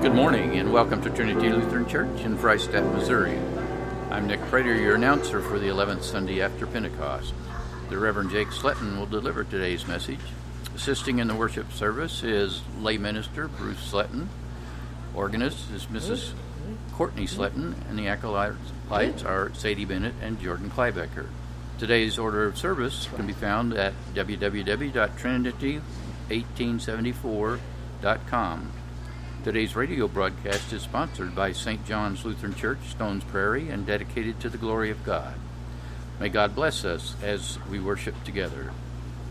Good morning and welcome to Trinity Lutheran Church in Freistadt, Missouri. I'm Nick Frater, your announcer for the 11th Sunday after Pentecost. The Reverend Jake Sletton will deliver today's message. Assisting in the worship service is lay minister Bruce Sletton. Organist is Mrs. Courtney Sletton, and the acolytes are Sadie Bennett and Jordan Klebecker. Today's order of service can be found at www.trinity1874.com. Today's radio broadcast is sponsored by St. John's Lutheran Church, Stones Prairie, and dedicated to the glory of God. May God bless us as we worship together.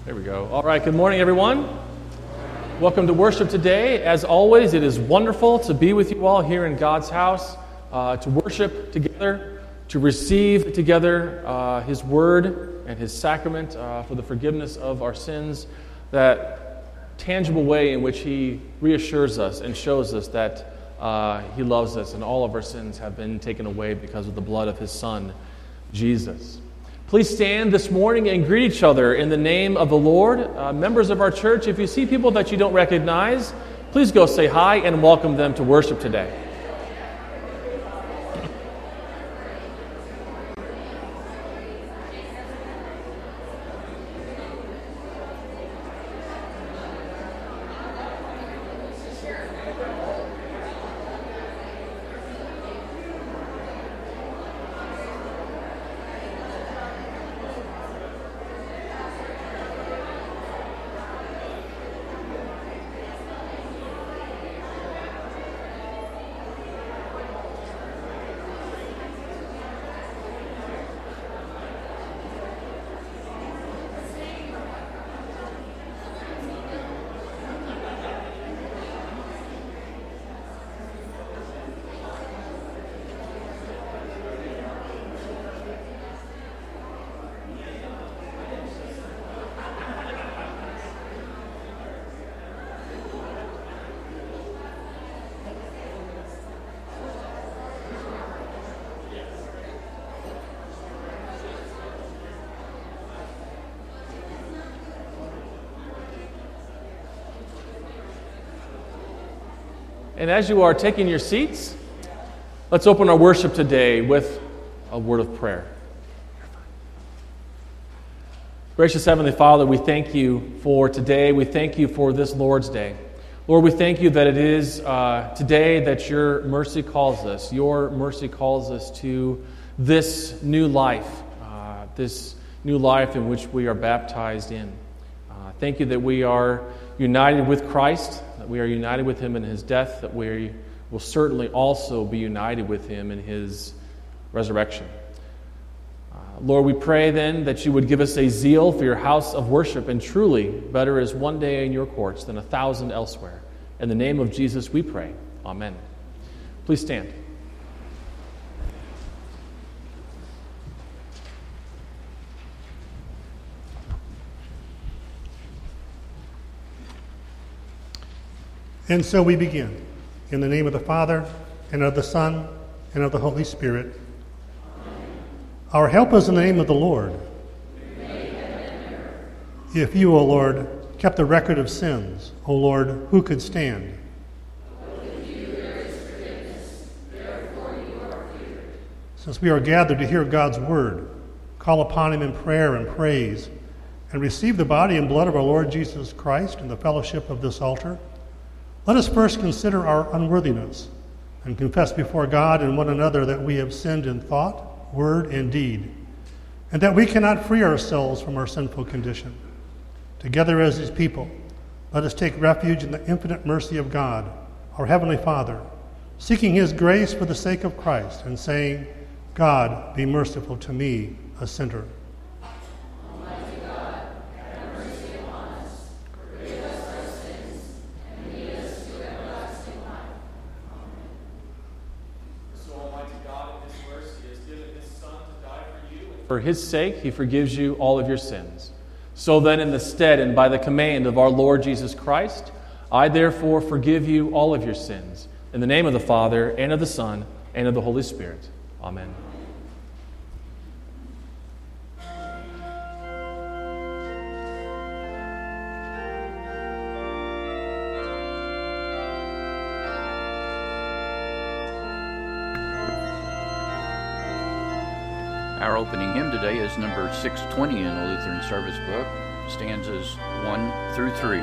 There we go. All right, good morning, everyone. Welcome to worship today. As always, it is wonderful to be with you all here in God's house, to worship together, to receive together His Word and His sacrament for the forgiveness of our sins, that tangible way in which He reassures us and shows us that He loves us and all of our sins have been taken away because of the blood of His Son, Jesus. Please stand this morning and greet each other in the name of the Lord. Members of our church, if you see people that you don't recognize, please go say hi and welcome them to worship today. And as you are taking your seats, let's open our worship today with a word of prayer. Gracious Heavenly Father, we thank you for today. We thank you for this Lord's Day. Lord, we thank you that it is today that your mercy calls us. Your mercy calls us to this new life in which we are baptized in. Thank you that we are united with Christ, that we are united with him in his death, that we will certainly also be united with him in his resurrection. Lord, we pray then that you would give us a zeal for your house of worship, and truly, better is one day in your courts than 1,000 elsewhere. In the name of Jesus we pray. Amen. Please stand. And so we begin. In the name of the Father, and of the Son, and of the Holy Spirit. Our help is in the name of the Lord. If you, O Lord, kept the record of sins, O Lord, who could stand? With you there is forgiveness, therefore you are here. Since we are gathered to hear God's word, call upon him in prayer and praise, and receive the body and blood of our Lord Jesus Christ in the fellowship of this altar, let us first consider our unworthiness and confess before God and one another that we have sinned in thought, word, and deed, and that we cannot free ourselves from our sinful condition. Together as his people, let us take refuge in the infinite mercy of God, our Heavenly Father, seeking his grace for the sake of Christ and saying, God, be merciful to me, a sinner. Almighty God, have mercy upon us, forgive us our sins, and lead us to everlasting life. Amen. So Almighty God, for his sake, he forgives you all of your sins. So then, in the stead and by the command of our Lord Jesus Christ, I therefore forgive you all of your sins. In the name of the Father, and of the Son, and of the Holy Spirit. Amen. Our opening hymn today is number 620 in the Lutheran Service Book, stanzas 1 through 3.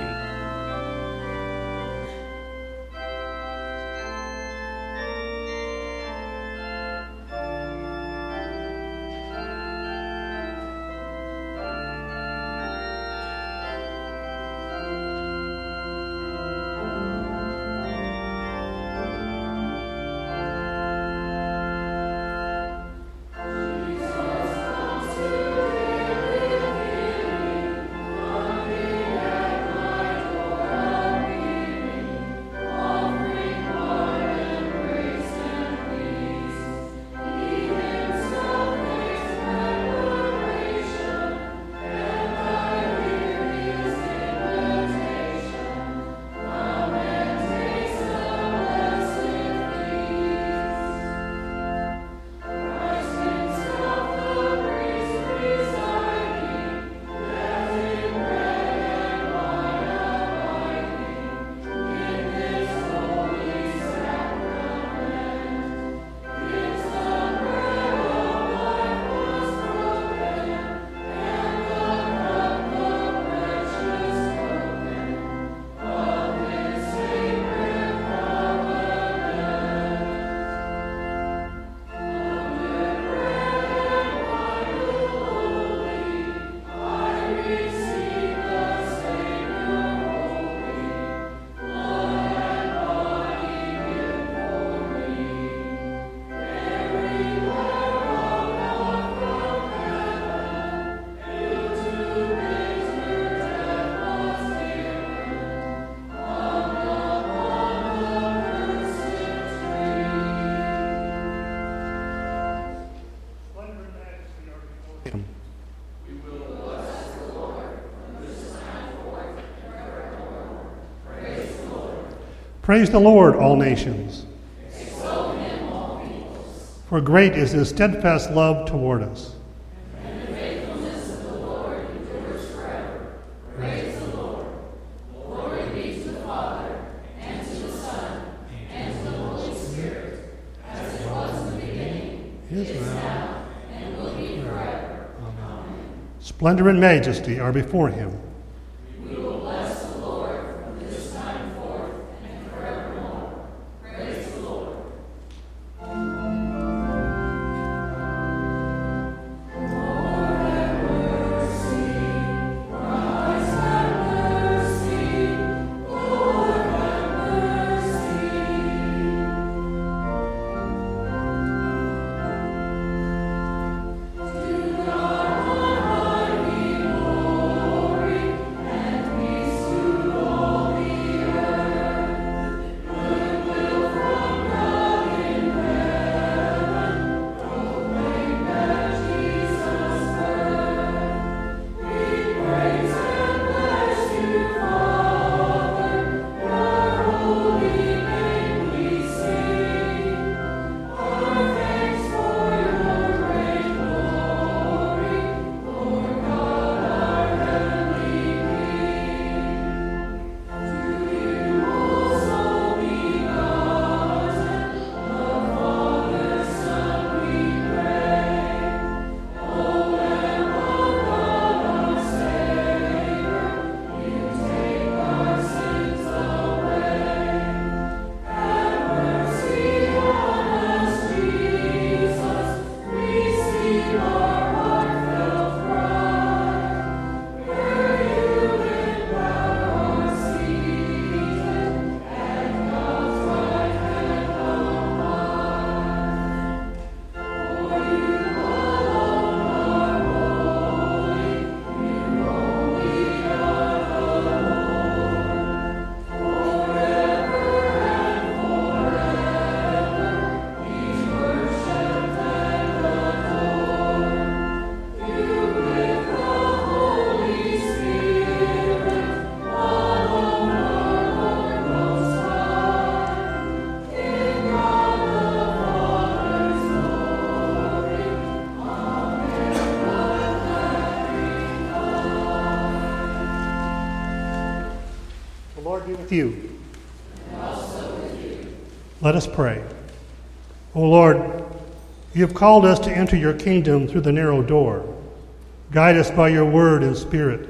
Praise the Lord, all nations. Exalt him, all peoples. For great is his steadfast love toward us. And the faithfulness of the Lord endures forever. Praise the Lord. Glory be to the Father, and to the Son, Splendor and majesty are before him. We will bless the Lord from this time forth and forevermore. Praise the Lord. Lord, have mercy. Christ, have mercy. Lord, have mercy. Do not with you. And also with you. Let us pray. O Lord, you have called us to enter your kingdom through the narrow door. Guide us by your word and spirit,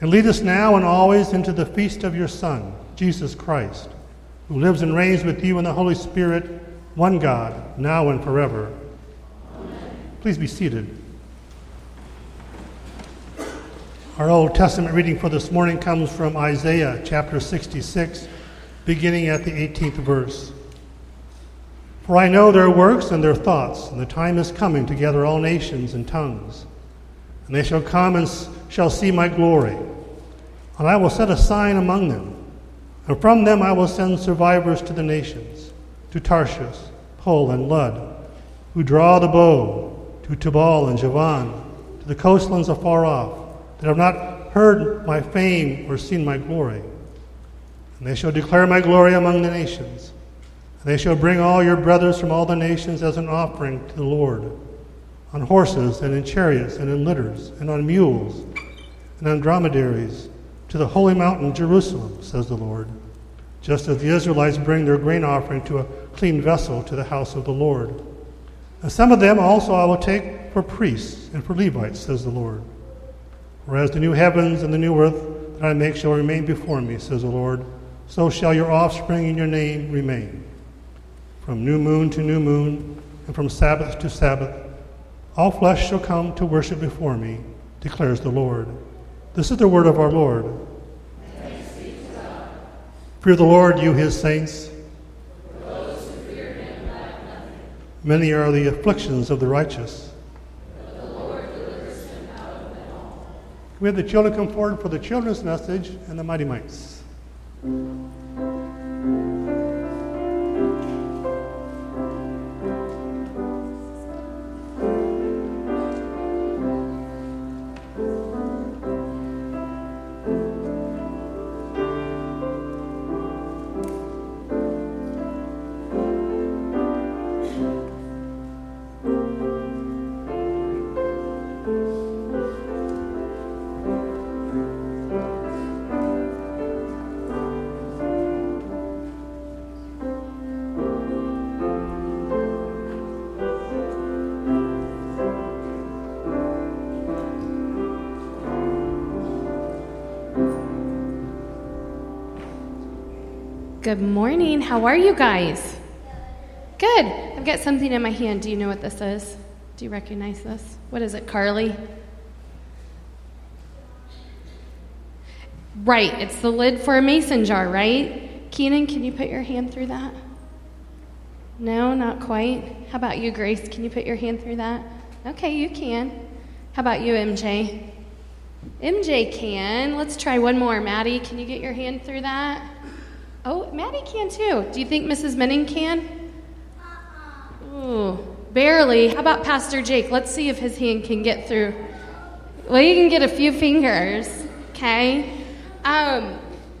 and lead us now and always into the feast of your Son, Jesus Christ, who lives and reigns with you in the Holy Spirit, one God, now and forever. Amen. Please be seated. Our Old Testament reading for this morning comes from Isaiah chapter 66, beginning at the 18th verse. For I know their works and their thoughts, and the time is coming to gather all nations and tongues. And they shall come and shall see my glory. And I will set a sign among them. And from them I will send survivors to the nations, to Tarshish, Pul, and Lud, who draw the bow, to Tubal and Javan, to the coastlands afar off, that have not heard my fame or seen my glory. And they shall declare my glory among the nations. And they shall bring all your brothers from all the nations as an offering to the Lord, on horses and in chariots and in litters and on mules and on dromedaries, to the holy mountain Jerusalem, says the Lord, just as the Israelites bring their grain offering to a clean vessel to the house of the Lord. And some of them also I will take for priests and for Levites, says the Lord. Whereas the new heavens and the new earth that I make shall remain before me, says the Lord, so shall your offspring and your name remain. From new moon to new moon, and from Sabbath to Sabbath, all flesh shall come to worship before me, declares the Lord. This is the word of our Lord. Thanks be to God. Fear the Lord, you his saints. For those who fear him lack nothing. Many are the afflictions of the righteous. We have the children come forward for the children's message and the Mighty Mites. Good morning. How are you guys? Good. I've got something in my hand. Do you know what this is? Do you recognize this? What is it, Carly? Right. It's the lid for a mason jar, right? Keenan, can you put your hand through that? No, not quite. How about you, Grace? Can you put your hand through that? Okay, you can. How about you, MJ? MJ can. Let's try one more. Maddie, can you get your hand through that? Oh, Maddie can too. Do you think Mrs. Menning can? Ooh, barely. How about Pastor Jake? Let's see if his hand can get through. Well, you can get a few fingers, okay?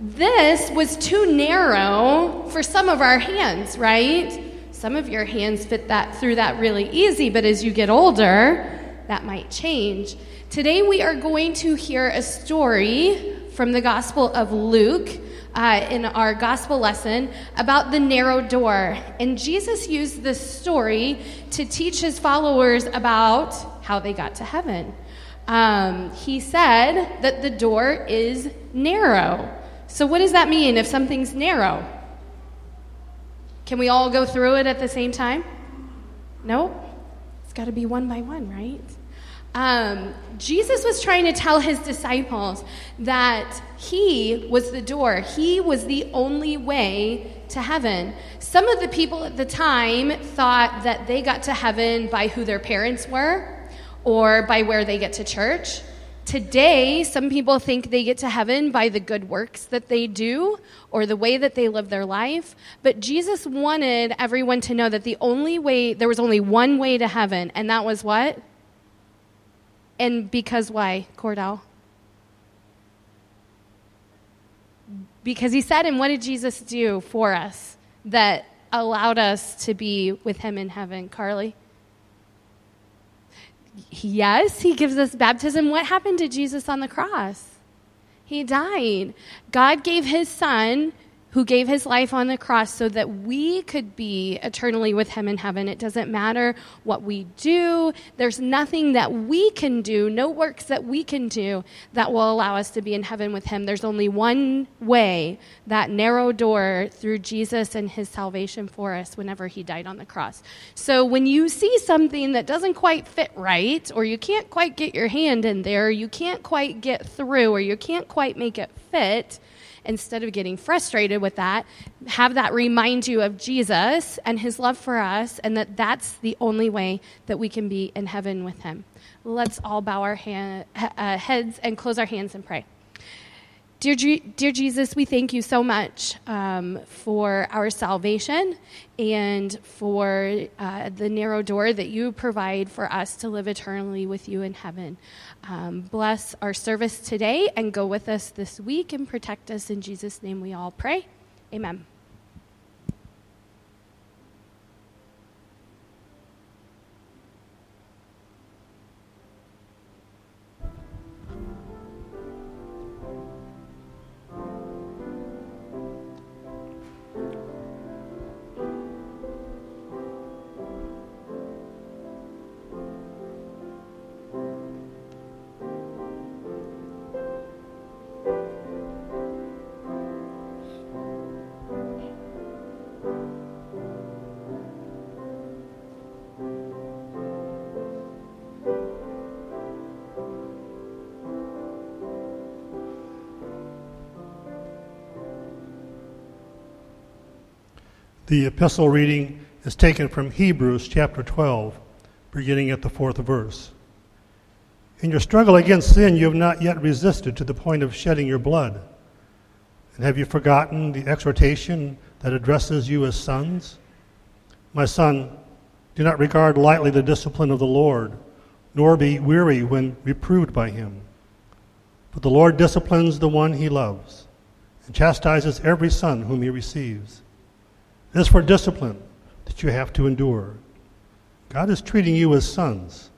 This was too narrow for some of our hands, right? Some of your hands fit that through that really easy, but as you get older, that might change. Today we are going to hear a story from the Gospel of Luke. In our gospel lesson about the narrow door. And Jesus used this story to teach his followers about how they got to heaven. He said that the door is narrow. So what does that mean if something's narrow? Can we all go through it at the same time? Nope. It's got to be one by one, right? Jesus was trying to tell his disciples that he was the door. He was the only way to heaven. Some of the people at the time thought that they got to heaven by who their parents were or by where they get to church. Today, some people think they get to heaven by the good works that they do or the way that they live their life. But Jesus wanted everyone to know that the only way, there was only one way to heaven, and that was what? And because why, Cordell? Because he said, and what did Jesus do for us that allowed us to be with him in heaven? Carly? Yes, he gives us baptism. What happened to Jesus on the cross? He died. God gave his son who gave his life on the cross so that we could be eternally with him in heaven. It doesn't matter what we do. There's nothing that we can do, no works that we can do that will allow us to be in heaven with him. There's only one way, that narrow door through Jesus and his salvation for us whenever he died on the cross. So when you see something that doesn't quite fit right, or you can't quite get your hand in there, you can't quite get through, or you can't quite make it fit, instead of getting frustrated with that, have that remind you of Jesus and his love for us, and that that's the only way that we can be in heaven with him. Let's all bow our heads and close our hands and pray. Dear Jesus, we thank you so much for our salvation and for the narrow door that you provide for us to live eternally with you in heaven. Bless our service today and go with us this week and protect us. In Jesus' name we all pray. Amen. The epistle reading is taken from Hebrews chapter 12, beginning at the 4th verse. In your struggle against sin, you have not yet resisted to the point of shedding your blood. And have you forgotten the exhortation that addresses you as sons? My son, do not regard lightly the discipline of the Lord, nor be weary when reproved by him. For the Lord disciplines the one he loves, and chastises every son whom he receives. It is for discipline that you have to endure. God is treating you as sons.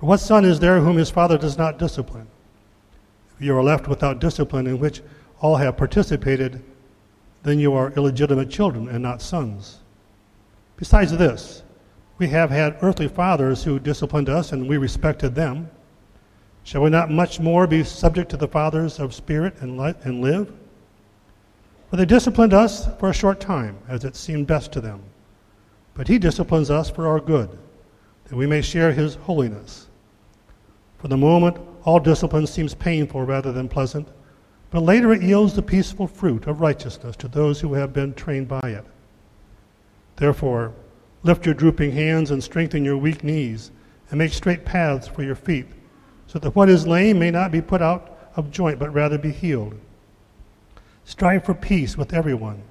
For what son is there whom his father does not discipline? If you are left without discipline in which all have participated, then you are illegitimate children and not sons. Besides this, we have had earthly fathers who disciplined us and we respected them. Shall we not much more be subject to the fathers of spirit and live? For they disciplined us for a short time, as it seemed best to them. But he disciplines us for our good, that we may share his holiness. For the moment, all discipline seems painful rather than pleasant, but later it yields the peaceful fruit of righteousness to those who have been trained by it. Therefore, lift your drooping hands and strengthen your weak knees, and make straight paths for your feet, so that what is lame may not be put out of joint, but rather be healed. Strive for peace with everyone,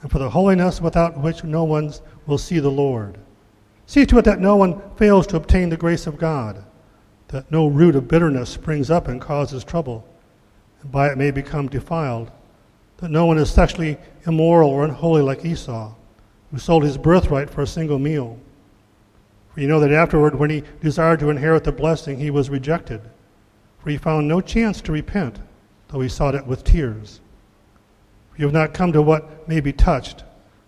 and for the holiness without which no one will see the Lord. See to it that no one fails to obtain the grace of God, that no root of bitterness springs up and causes trouble, and by it may become defiled, that no one is sexually immoral or unholy like Esau, who sold his birthright for a single meal. For you know that afterward, when he desired to inherit the blessing, he was rejected, for he found no chance to repent, though he sought it with tears. You have not come to what may be touched,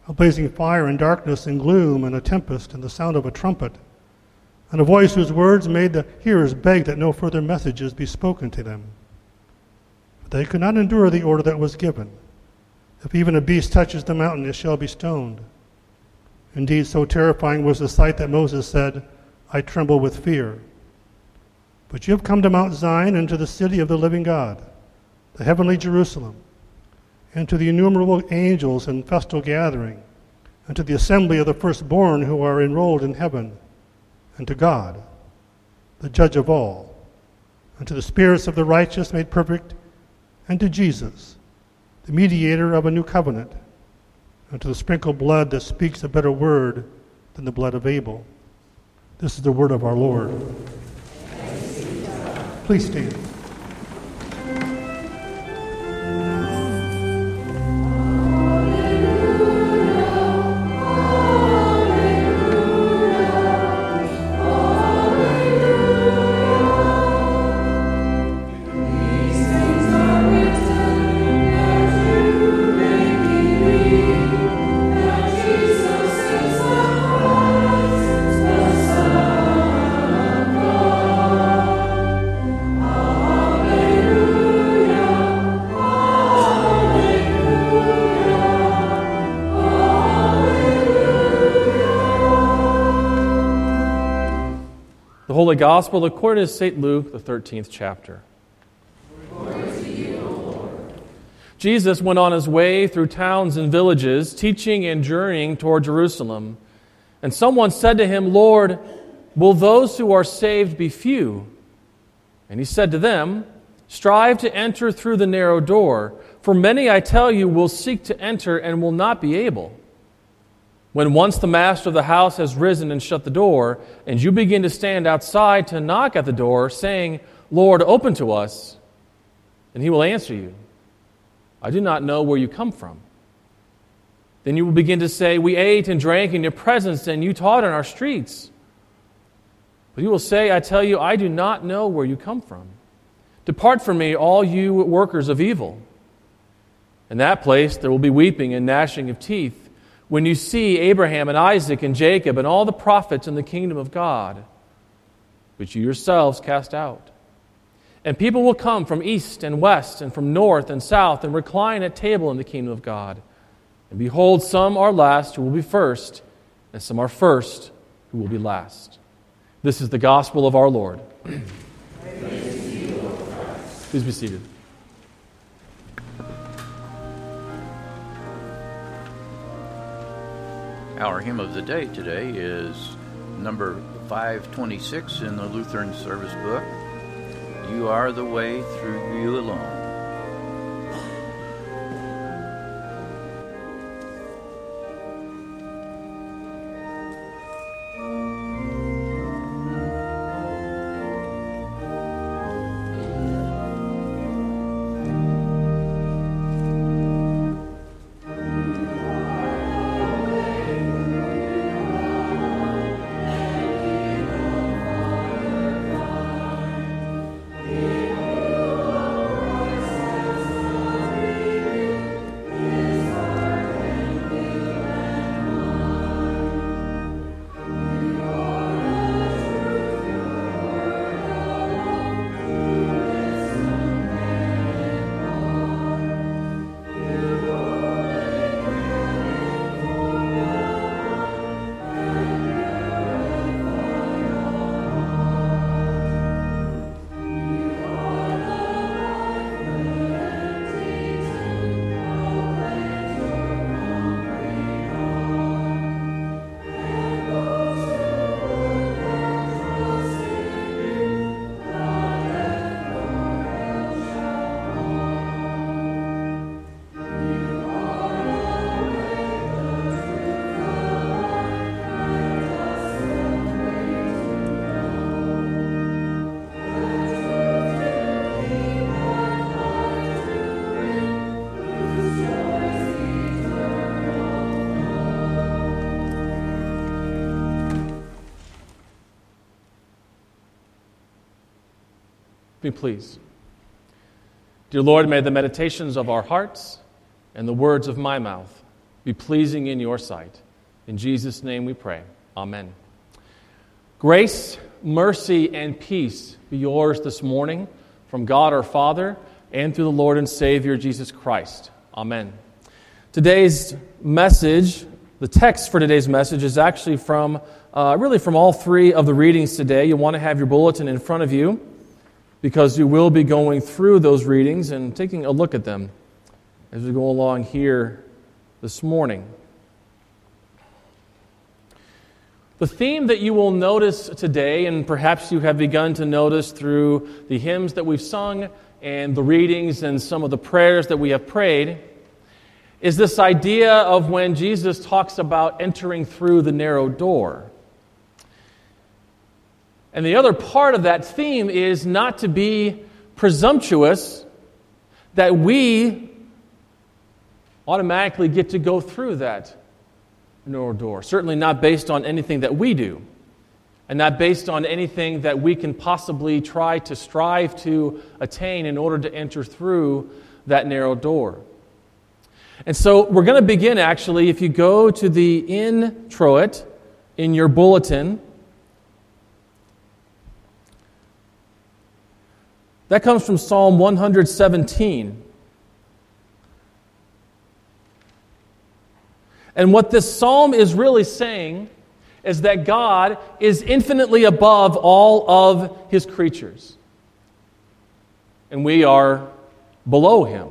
a blazing fire and darkness and gloom and a tempest and the sound of a trumpet, and a voice whose words made the hearers beg that no further messages be spoken to them. But they could not endure the order that was given. If even a beast touches the mountain, it shall be stoned. Indeed, so terrifying was the sight that Moses said, I tremble with fear. But you have come to Mount Zion and to the city of the living God, the heavenly Jerusalem, and to the innumerable angels in festal gathering, and to the assembly of the firstborn who are enrolled in heaven, and to God, the judge of all, and to the spirits of the righteous made perfect, and to Jesus, the mediator of a new covenant, and to the sprinkled blood that speaks a better word than the blood of Abel. This is the word of our Lord. Thanks be to God. Please stand. Holy Gospel according to St. Luke, the 13th chapter. Glory to you, O Lord. Jesus went on his way through towns and villages, teaching and journeying toward Jerusalem. And someone said to him, Lord, will those who are saved be few? And he said to them, strive to enter through the narrow door, for many, I tell you, will seek to enter and will not be able. When once the master of the house has risen and shut the door, and you begin to stand outside to knock at the door, saying, Lord, open to us, then he will answer you, I do not know where you come from. Then you will begin to say, we ate and drank in your presence, and you taught in our streets. But he will say, I tell you, I do not know where you come from. Depart from me, all you workers of evil. In that place there will be weeping and gnashing of teeth, when you see Abraham and Isaac and Jacob and all the prophets in the kingdom of God, which you yourselves cast out. And people will come from east and west and from north and south and recline at table in the kingdom of God. And behold, some are last who will be first, and some are first who will be last. This is the gospel of our Lord. Praise to you, O Christ. Please be seated. Our hymn of the day today is number 526 in the Lutheran Service Book. You are the way, through you alone. me, please. Dear Lord, may the meditations of our hearts and the words of my mouth be pleasing in your sight. In Jesus' name we pray. Amen. Grace, mercy, and peace be yours this morning from God our Father and through the Lord and Savior Jesus Christ. Amen. Today's message, the text for today's message is actually from, really from all three of the readings today. You'll want to have your bulletin in front of you, because you will be going through those readings and taking a look at them as we go along here this morning. The theme that you will notice today, and perhaps you have begun to notice through the hymns that we've sung and the readings and some of the prayers that we have prayed, is this idea of when Jesus talks about entering through the narrow door. And the other part of that theme is not to be presumptuous that we automatically get to go through that narrow door. Certainly not based on anything that we do, and not based on anything that we can possibly try to strive to attain in order to enter through that narrow door. And so we're going to begin, actually, if you go to the introit in your bulletin. That comes from Psalm 117. And what this psalm is really saying is that God is infinitely above all of his creatures, and we are below him.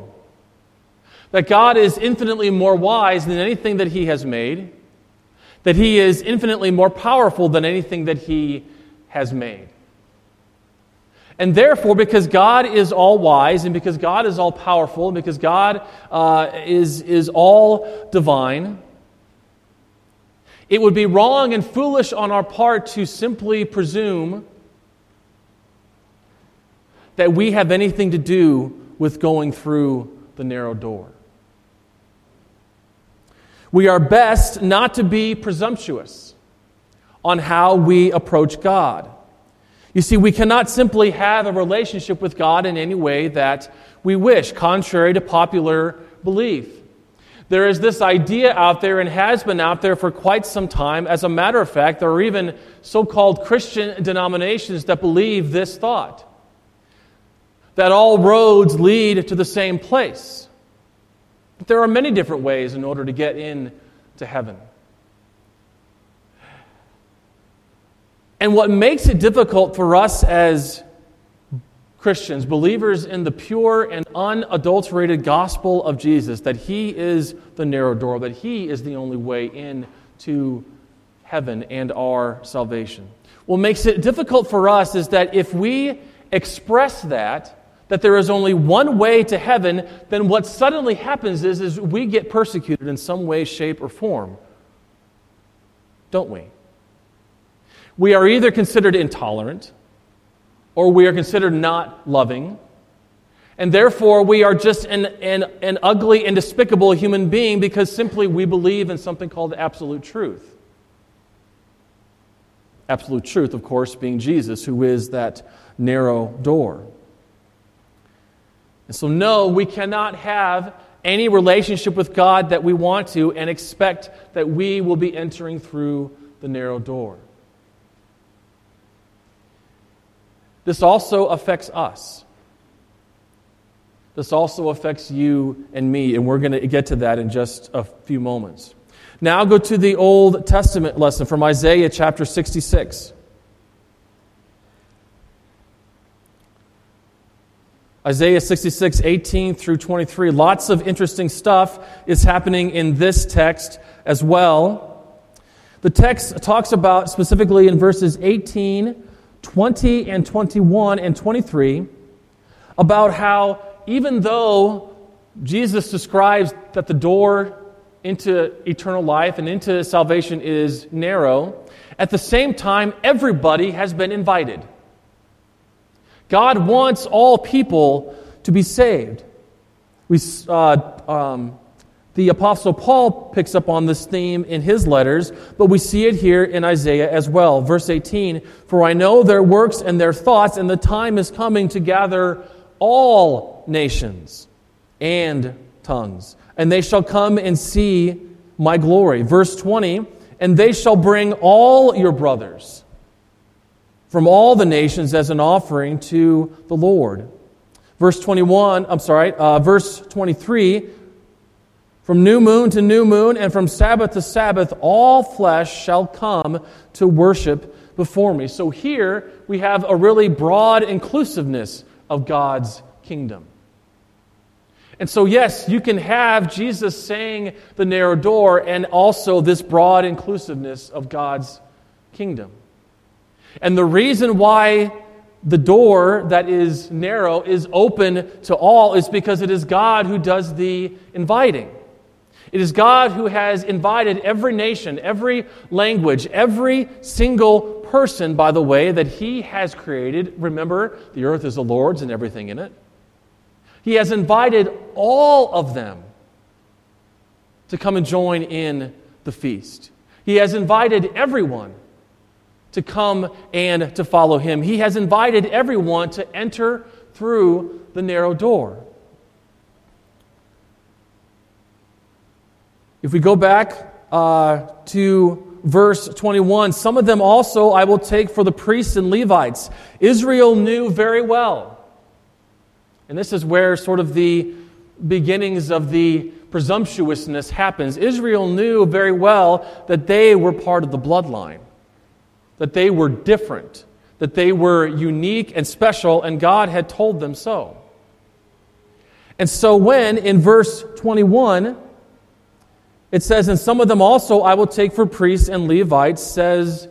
That God is infinitely more wise than anything that he has made, that he is infinitely more powerful than anything that he has made. And therefore, because God is all-wise, and because God is all-powerful, and because God is all-divine, it would be wrong and foolish on our part to simply presume that we have anything to do with going through the narrow door. We are best not to be presumptuous on how we approach God. You see, we cannot simply have a relationship with God in any way that we wish, contrary to popular belief. There is this idea out there, and has been out there for quite some time. As a matter of fact, there are even so-called Christian denominations that believe this thought, that all roads lead to the same place. But there are many different ways in order to get into heaven. And what makes it difficult for us as Christians, believers in the pure and unadulterated gospel of Jesus, that he is the narrow door, that he is the only way into heaven and our salvation. What makes it difficult for us is that if we express that there is only one way to heaven, then what suddenly happens is we get persecuted in some way, shape, or form. Don't we? We are either considered intolerant, or we are considered not loving, and therefore we are just an ugly and despicable human being, because simply we believe in something called absolute truth. Absolute truth, of course, being Jesus, who is that narrow door. And so no, we cannot have any relationship with God that we want to and expect that we will be entering through the narrow door. This also affects us. This also affects you and me, and we're going to get to that in just a few moments. Now go to the Old Testament lesson from Isaiah chapter 66. Isaiah 66, 18 through 23. Lots of interesting stuff is happening in this text as well. The text talks about, specifically in verses 18 20 and 21 and 23, about how even though Jesus describes that the door into eternal life and into salvation is narrow, at the same time, everybody has been invited. God wants all people to be saved. We The Apostle Paul picks up on this theme in his letters, but we see it here in Isaiah as well. Verse 18, "For I know their works and their thoughts, and the time is coming to gather all nations and tongues, and they shall come and see my glory." Verse 20, "And they shall bring all your brothers from all the nations as an offering to the Lord." Verse 23, "From new moon to new moon, and from Sabbath to Sabbath, all flesh shall come to worship before me." So here we have a really broad inclusiveness of God's kingdom. And so yes, you can have Jesus saying the narrow door and also this broad inclusiveness of God's kingdom. And the reason why the door that is narrow is open to all is because it is God who does the inviting. It is God who has invited every nation, every language, every single person, by the way, that He has created. Remember, the earth is the Lord's and everything in it. He has invited all of them to come and join in the feast. He has invited everyone to come and to follow Him. He has invited everyone to enter through the narrow door. If we go back to verse 21, "Some of them also I will take for the priests and Levites." Israel knew very well, and this is where sort of the beginnings of the presumptuousness happens. Israel knew very well that they were part of the bloodline, that they were different, that they were unique and special, and God had told them so. And so when, in verse 21, it says, "And some of them also I will take for priests and Levites, says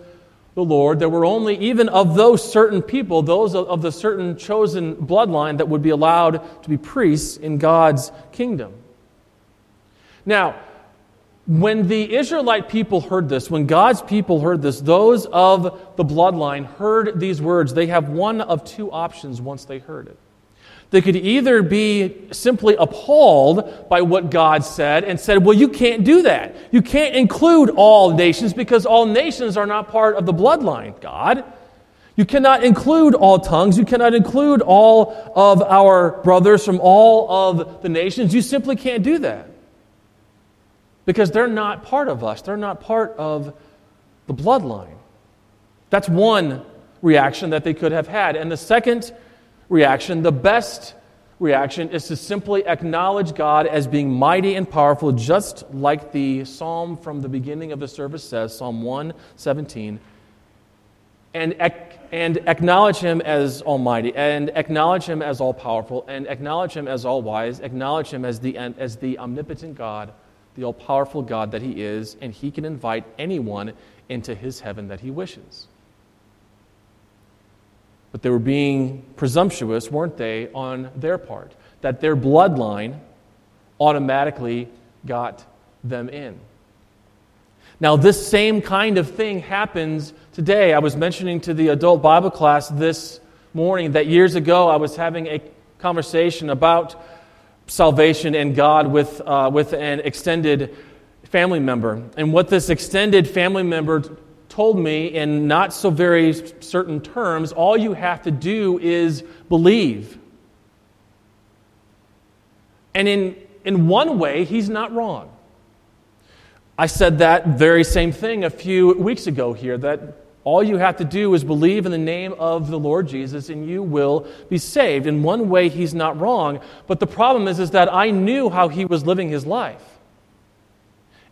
the Lord," there were only even of those certain people, those of the certain chosen bloodline that would be allowed to be priests in God's kingdom. Now, when the Israelite people heard this, when God's people heard this, those of the bloodline heard these words, they have one of two options once they heard it. They could either be simply appalled by what God said and said, well, you can't do that. You can't include all nations because all nations are not part of the bloodline, God. You cannot include all tongues. You cannot include all of our brothers from all of the nations. You simply can't do that because they're not part of us. They're not part of the bloodline. That's one reaction that they could have had. And the second reaction, the best reaction, is to simply acknowledge God as being mighty and powerful, just like the psalm from the beginning of the service says, Psalm 117, and acknowledge Him as almighty, and acknowledge Him as all-powerful, and acknowledge Him as all-wise, acknowledge Him as the omnipotent God, the all-powerful God that He is, and He can invite anyone into His heaven that He wishes. But they were being presumptuous, weren't they, on their part, that their bloodline automatically got them in. Now, this same kind of thing happens today. I was mentioning to the adult Bible class this morning that years ago I was having a conversation about salvation and God with an extended family member. And what this extended family member told me in not so very certain terms, all you have to do is believe. And in one way, he's not wrong. I said that very same thing a few weeks ago here, that all you have to do is believe in the name of the Lord Jesus and you will be saved. In one way, he's not wrong. But the problem is that I knew how he was living his life.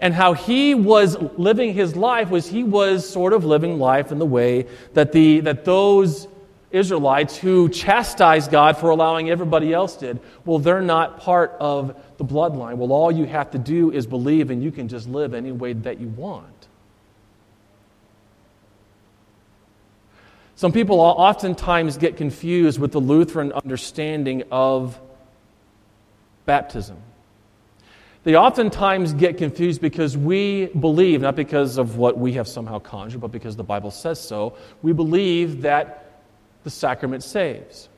And how he was living his life was he was sort of living life in the way that those Israelites who chastised God for allowing everybody else did, well, they're not part of the bloodline. Well, all you have to do is believe and you can just live any way that you want. Some people oftentimes get confused with the Lutheran understanding of baptism. They oftentimes get confused because we believe, not because of what we have somehow conjured, but because the Bible says so, we believe that the sacrament saves.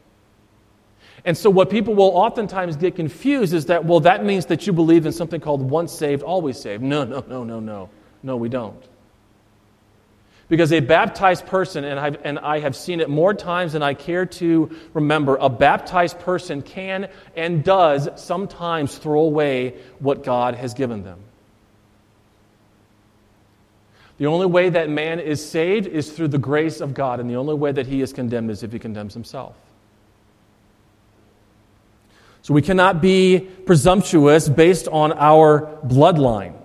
And so what people will oftentimes get confused is that, well, that means that you believe in something called once saved, always saved. No. No, we don't. Because a baptized person, and I have seen it more times than I care to remember, a baptized person can and does sometimes throw away what God has given them. The only way that man is saved is through the grace of God, and the only way that he is condemned is if he condemns himself. So we cannot be presumptuous based on our bloodline.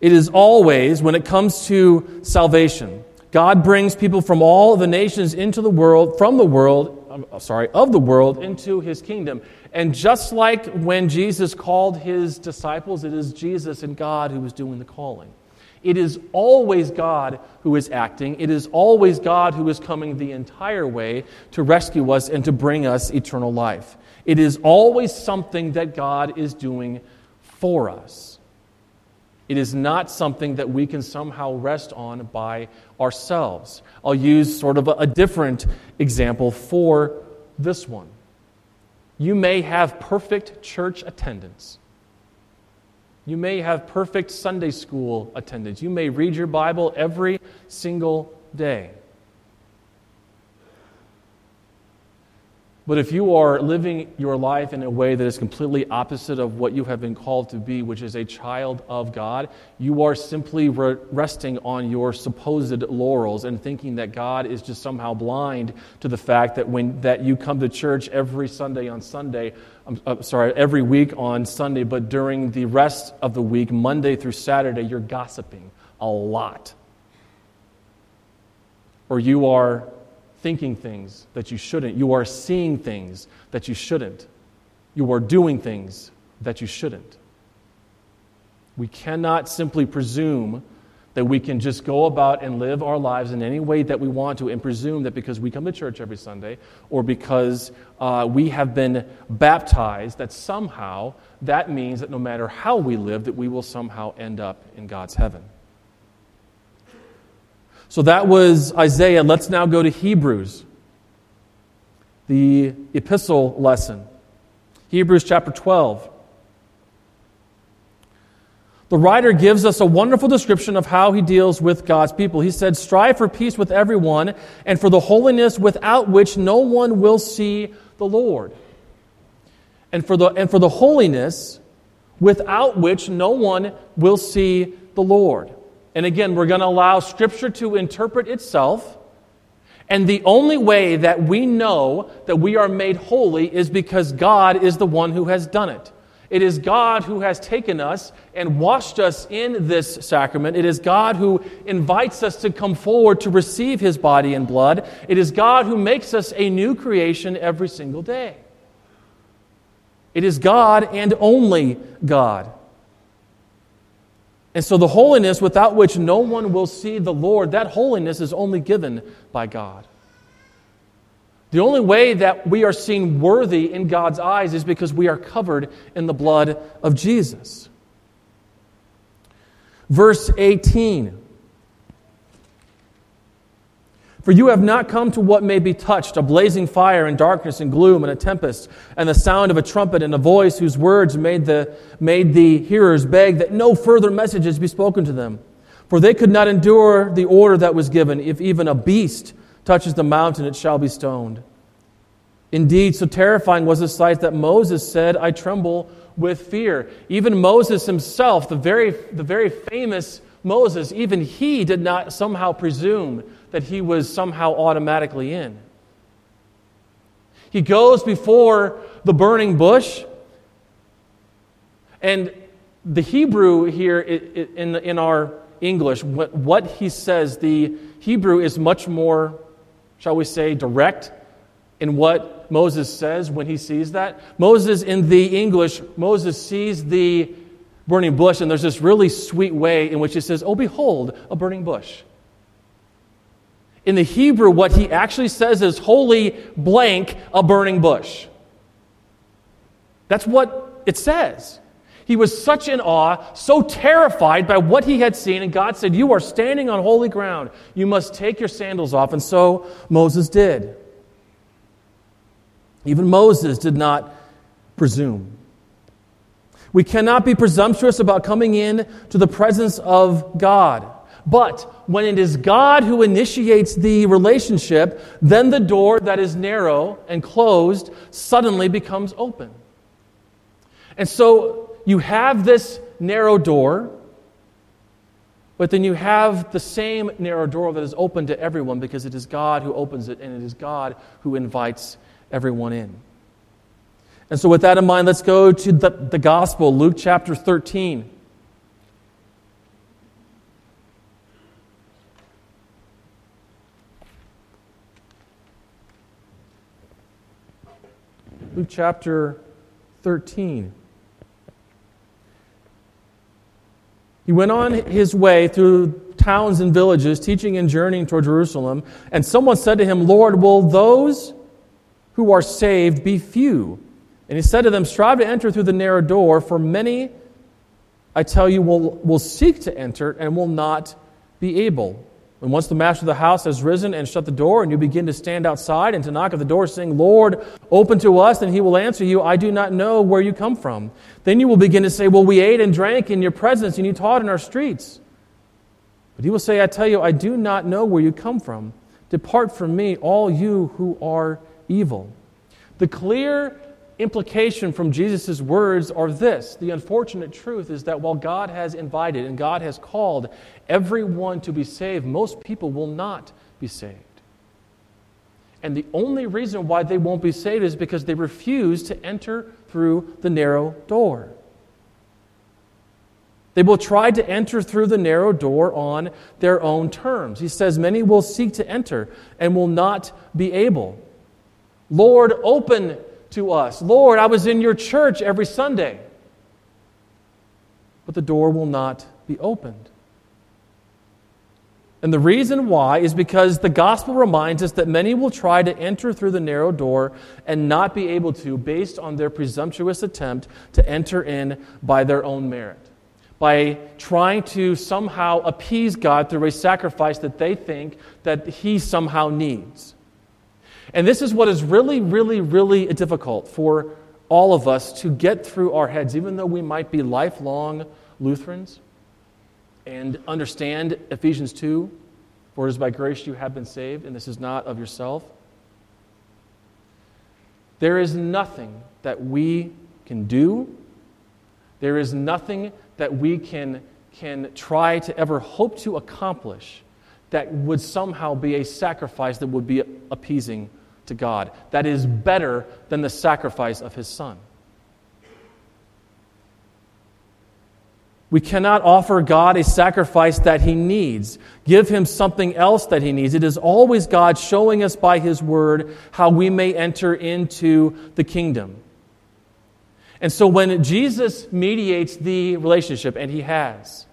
It is always, when it comes to salvation, God brings people from all the nations into the world, of the world into his kingdom. And just like when Jesus called his disciples, it is Jesus and God who is doing the calling. It is always God who is acting. It is always God who is coming the entire way to rescue us and to bring us eternal life. It is always something that God is doing for us. It is not something that we can somehow rest on by ourselves. I'll use sort of a different example for this one. You may have perfect church attendance. You may have perfect Sunday school attendance. You may read your Bible every single day. But if you are living your life in a way that is completely opposite of what you have been called to be, which is a child of God, you are simply resting on your supposed laurels and thinking that God is just somehow blind to the fact that that you come to church every week on Sunday, but during the rest of the week, Monday through Saturday, you're gossiping a lot. Or you are thinking things that you shouldn't. You are seeing things that you shouldn't. You are doing things that you shouldn't. We cannot simply presume that we can just go about and live our lives in any way that we want to and presume that because we come to church every Sunday or because we have been baptized, that somehow that means that no matter how we live, that we will somehow end up in God's heaven. So that was Isaiah. Let's now go to Hebrews, the epistle lesson. Hebrews chapter 12. The writer gives us a wonderful description of how he deals with God's people. He said, "Strive for peace with everyone and for the holiness without which no one will see the Lord." And for the holiness without which no one will see the Lord. And again, we're going to allow Scripture to interpret itself. And the only way that we know that we are made holy is because God is the one who has done it. It is God who has taken us and washed us in this sacrament. It is God who invites us to come forward to receive His body and blood. It is God who makes us a new creation every single day. It is God and only God. And so the holiness without which no one will see the Lord, that holiness is only given by God. The only way that we are seen worthy in God's eyes is because we are covered in the blood of Jesus. Verse 18. "For you have not come to what may be touched, a blazing fire and darkness and gloom and a tempest and the sound of a trumpet and a voice whose words made the hearers beg that no further messages be spoken to them. For they could not endure the order that was given. If even a beast touches the mountain, it shall be stoned. Indeed, so terrifying was the sight that Moses said, 'I tremble with fear.'" Even Moses himself, the very famous Moses, even he did not somehow presume that he was somehow automatically in. He goes before the burning bush, and the Hebrew here in our English, what he says, the Hebrew is much more, shall we say, direct in what Moses says when he sees that. Moses, in the English, Moses sees the burning bush, and there's this really sweet way in which it says, "Oh, behold, a burning bush." In the Hebrew, what he actually says is, "Holy blank, a burning bush." That's what it says. He was such in awe, so terrified by what he had seen, and God said, "You are standing on holy ground. You must take your sandals off." And so Moses did. Even Moses did not presume. We cannot be presumptuous about coming in to the presence of God. But when it is God who initiates the relationship, then the door that is narrow and closed suddenly becomes open. And so you have this narrow door, but then you have the same narrow door that is open to everyone because it is God who opens it and it is God who invites everyone in. And so with that in mind, let's go to the Gospel, Luke chapter 13. Luke chapter 13. He went on his way through towns and villages, teaching and journeying toward Jerusalem. And someone said to him, "Lord, will those who are saved be few?" And he said to them, "Strive to enter through the narrow door, for many, I tell you, will seek to enter and will not be able. And once the master of the house has risen and shut the door, and you begin to stand outside and to knock at the door, saying, 'Lord, open to us,' and he will answer you, 'I do not know where you come from.' Then you will begin to say, 'Well, we ate and drank in your presence, and you taught in our streets.' But he will say, 'I tell you, I do not know where you come from. Depart from me, all you who are evil.'" The clear implication from Jesus' words are this. The unfortunate truth is that while God has invited and God has called everyone to be saved, most people will not be saved. And the only reason why they won't be saved is because they refuse to enter through the narrow door. They will try to enter through the narrow door on their own terms. He says, "Many will seek to enter and will not be able." "Lord, open to us." "Lord, I was in your church every Sunday." But the door will not be opened. And the reason why is because the gospel reminds us that many will try to enter through the narrow door and not be able to, based on their presumptuous attempt to enter in by their own merit, by trying to somehow appease God through a sacrifice that they think that he somehow needs. And this is what is really, really, really difficult for all of us to get through our heads, even though we might be lifelong Lutherans and understand Ephesians 2, "For it is by grace you have been saved, and this is not of yourself." There is nothing that we can do. There is nothing that we can try to ever hope to accomplish that would somehow be a sacrifice that would be appeasing to God, that is better than the sacrifice of his Son. We cannot offer God a sacrifice that he needs, give him something else that he needs. It is always God showing us by his word how we may enter into the kingdom. And so when Jesus mediates the relationship, and he has,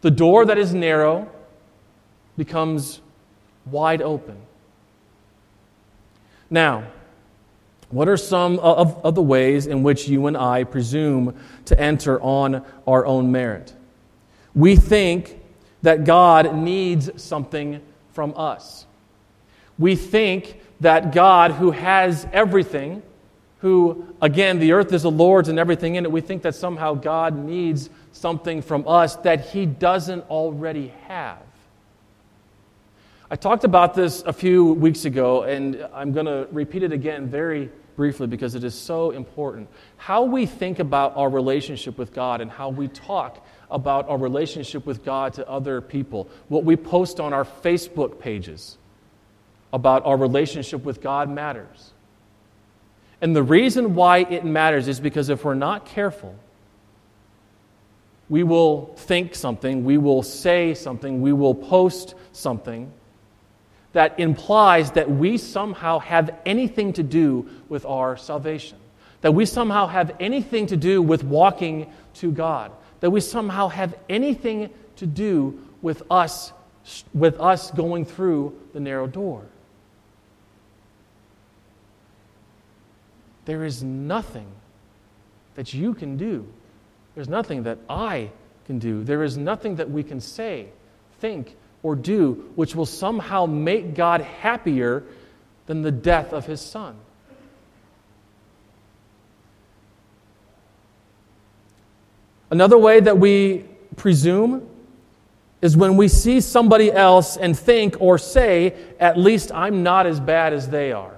the door that is narrow becomes wide open. Now, what are some of the ways in which you and I presume to enter on our own merit? We think that God needs something from us. We think that God, who has everything, who, again, the earth is the Lord's and everything in it, we think that somehow God needs something from us that he doesn't already have. I talked about this a few weeks ago, and I'm going to repeat it again very briefly because it is so important. How we think about our relationship with God and how we talk about our relationship with God to other people, what we post on our Facebook pages about our relationship with God matters. And the reason why it matters is because if we're not careful, we will think something, we will say something, we will post something that implies that we somehow have anything to do with our salvation, that we somehow have anything to do with walking to God, that we somehow have anything to do with us going through the narrow door. There is nothing that you can do There's nothing that I can do. There is nothing that we can say, think, or do which will somehow make God happier than the death of his son. Another way that we presume is when we see somebody else and think or say, at least I'm not as bad as they are.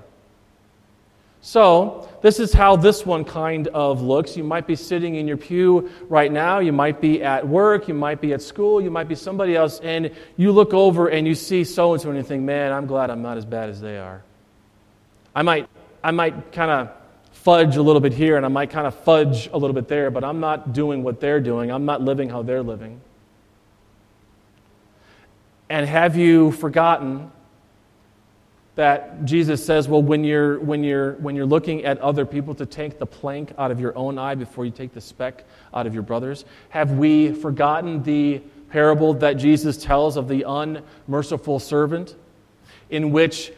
So, this is how this one kind of looks. You might be sitting in your pew right now, you might be at work, you might be at school, you might be somebody else, and you look over and you see so-and-so and you think, man, I'm glad I'm not as bad as they are. I might kind of fudge a little bit here, and I might kind of fudge a little bit there, but I'm not doing what they're doing. I'm not living how they're living. And have you forgotten that Jesus says, well, when you're looking at other people, to take the plank out of your own eye before you take the speck out of your brother's? Have we forgotten the parable that Jesus tells of the unmerciful servant, in which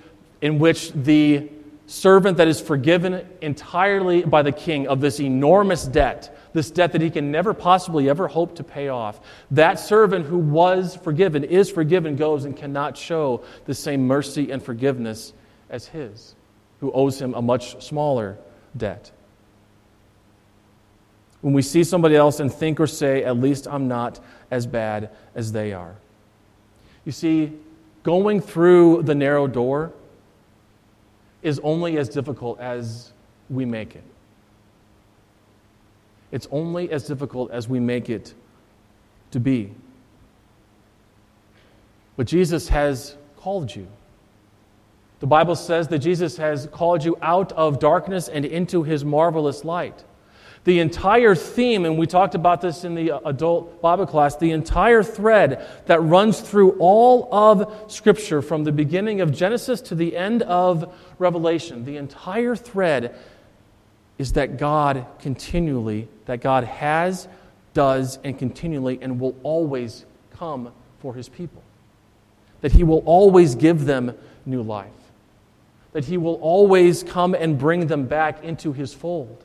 the servant that is forgiven entirely by the king of this enormous debt, this debt that he can never possibly ever hope to pay off. That servant who was forgiven, is forgiven, goes and cannot show the same mercy and forgiveness as his, who owes him a much smaller debt. When we see somebody else and think or say, at least I'm not as bad as they are. You see, going through the narrow door is only as difficult as we make it. It's only as difficult as we make it to be. But Jesus has called you. The Bible says that Jesus has called you out of darkness and into his marvelous light. The entire theme, and we talked about this in the adult Bible class, the entire thread that runs through all of Scripture from the beginning of Genesis to the end of Revelation, the entire thread is that God continually, that God has, does, and continually, and will always come for his people. That he will always give them new life. That he will always come and bring them back into his fold.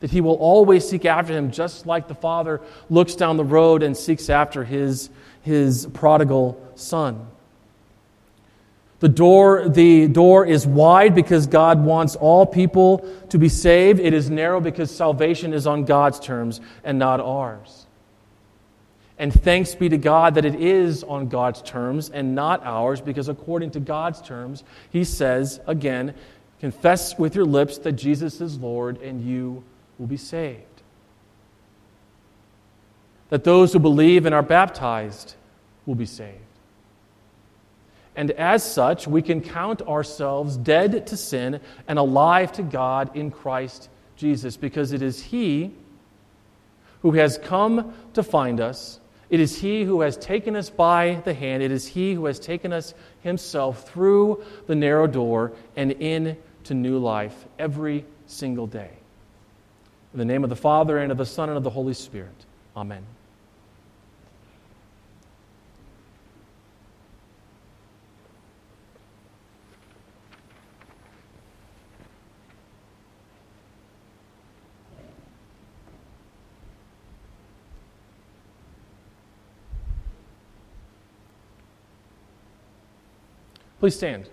That he will always seek after him, just like the father looks down the road and seeks after his prodigal son. The door is wide because God wants all people to be saved. It is narrow because salvation is on God's terms and not ours. And thanks be to God that it is on God's terms and not ours, because according to God's terms, he says, again, confess with your lips that Jesus is Lord and you will be saved. That those who believe and are baptized will be saved. And as such, we can count ourselves dead to sin and alive to God in Christ Jesus, because it is he who has come to find us. It is he who has taken us by the hand. It is he who has taken us himself through the narrow door and into new life every single day. In the name of the Father, and of the Son, and of the Holy Spirit. Amen. Please stand.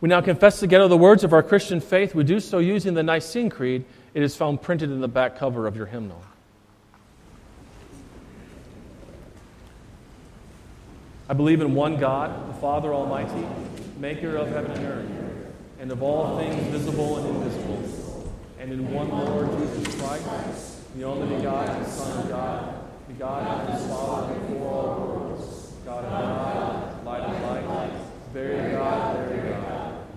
We now confess together the words of our Christian faith. We do so using the Nicene Creed. It is found printed in the back cover of your hymnal. I believe in one God, the Father Almighty, maker of heaven and earth, and of all things visible and invisible, and in one Lord Jesus Christ, the only begotten Son of God, begotten of his Father before all worlds, God of God, light of light, very God,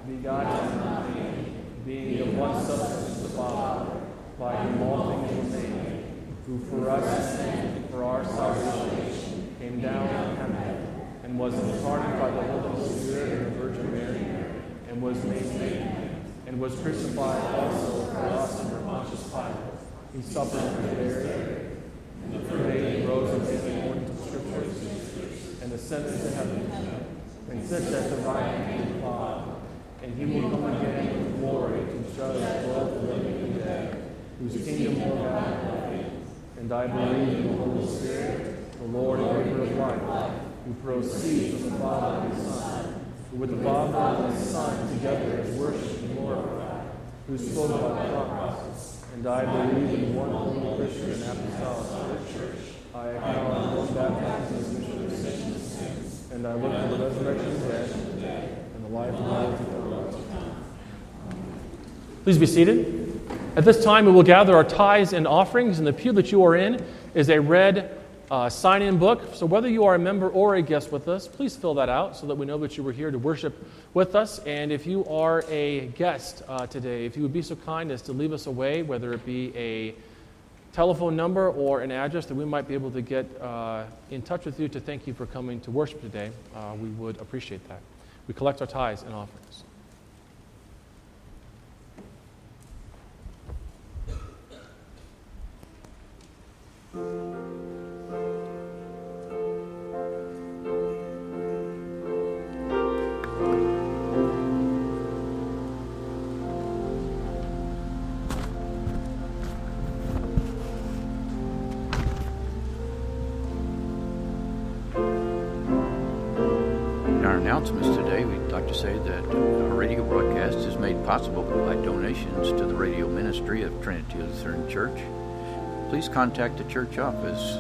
begotten of me, being of one substance with the Father, by whom all things were made, who for us and for our salvation came down from heaven, and was incarnate by the Holy Spirit and the Virgin Mary, and was made man, and was crucified also for us under Pontius Pilate. He suffered and was buried, and the third day he rose again according to the Scriptures, and ascended to heaven, and sits at the right hand of the Father, and he will come again with glory to judge both the living and the dead, whose kingdom will not be I believe in the Holy Spirit, the Lord and giver of life, who proceeds from the Father and the Son, who with the Father and the Son together is worshipped and glorified, who spoke by the prophets. And I believe in one holy Christian apostolic church. I acknowledge one baptism for the remission of sins, and I look for the resurrection of the dead and the life of the world to come. Please be seated. At this time, we will gather our tithes and offerings, and the pew that you are in is a red sign-in book. So whether you are a member or a guest with us, please fill that out so that we know that you were here to worship with us. And if you are a guest today, if you would be so kind as to leave us away, whether it be a telephone number or an address that we might be able to get in touch with you to thank you for coming to worship today, we would appreciate that. We collect our tithes and offerings. Today, we'd like to say that our radio broadcast is made possible by donations to the radio ministry of Trinity Lutheran Church. Please contact the church office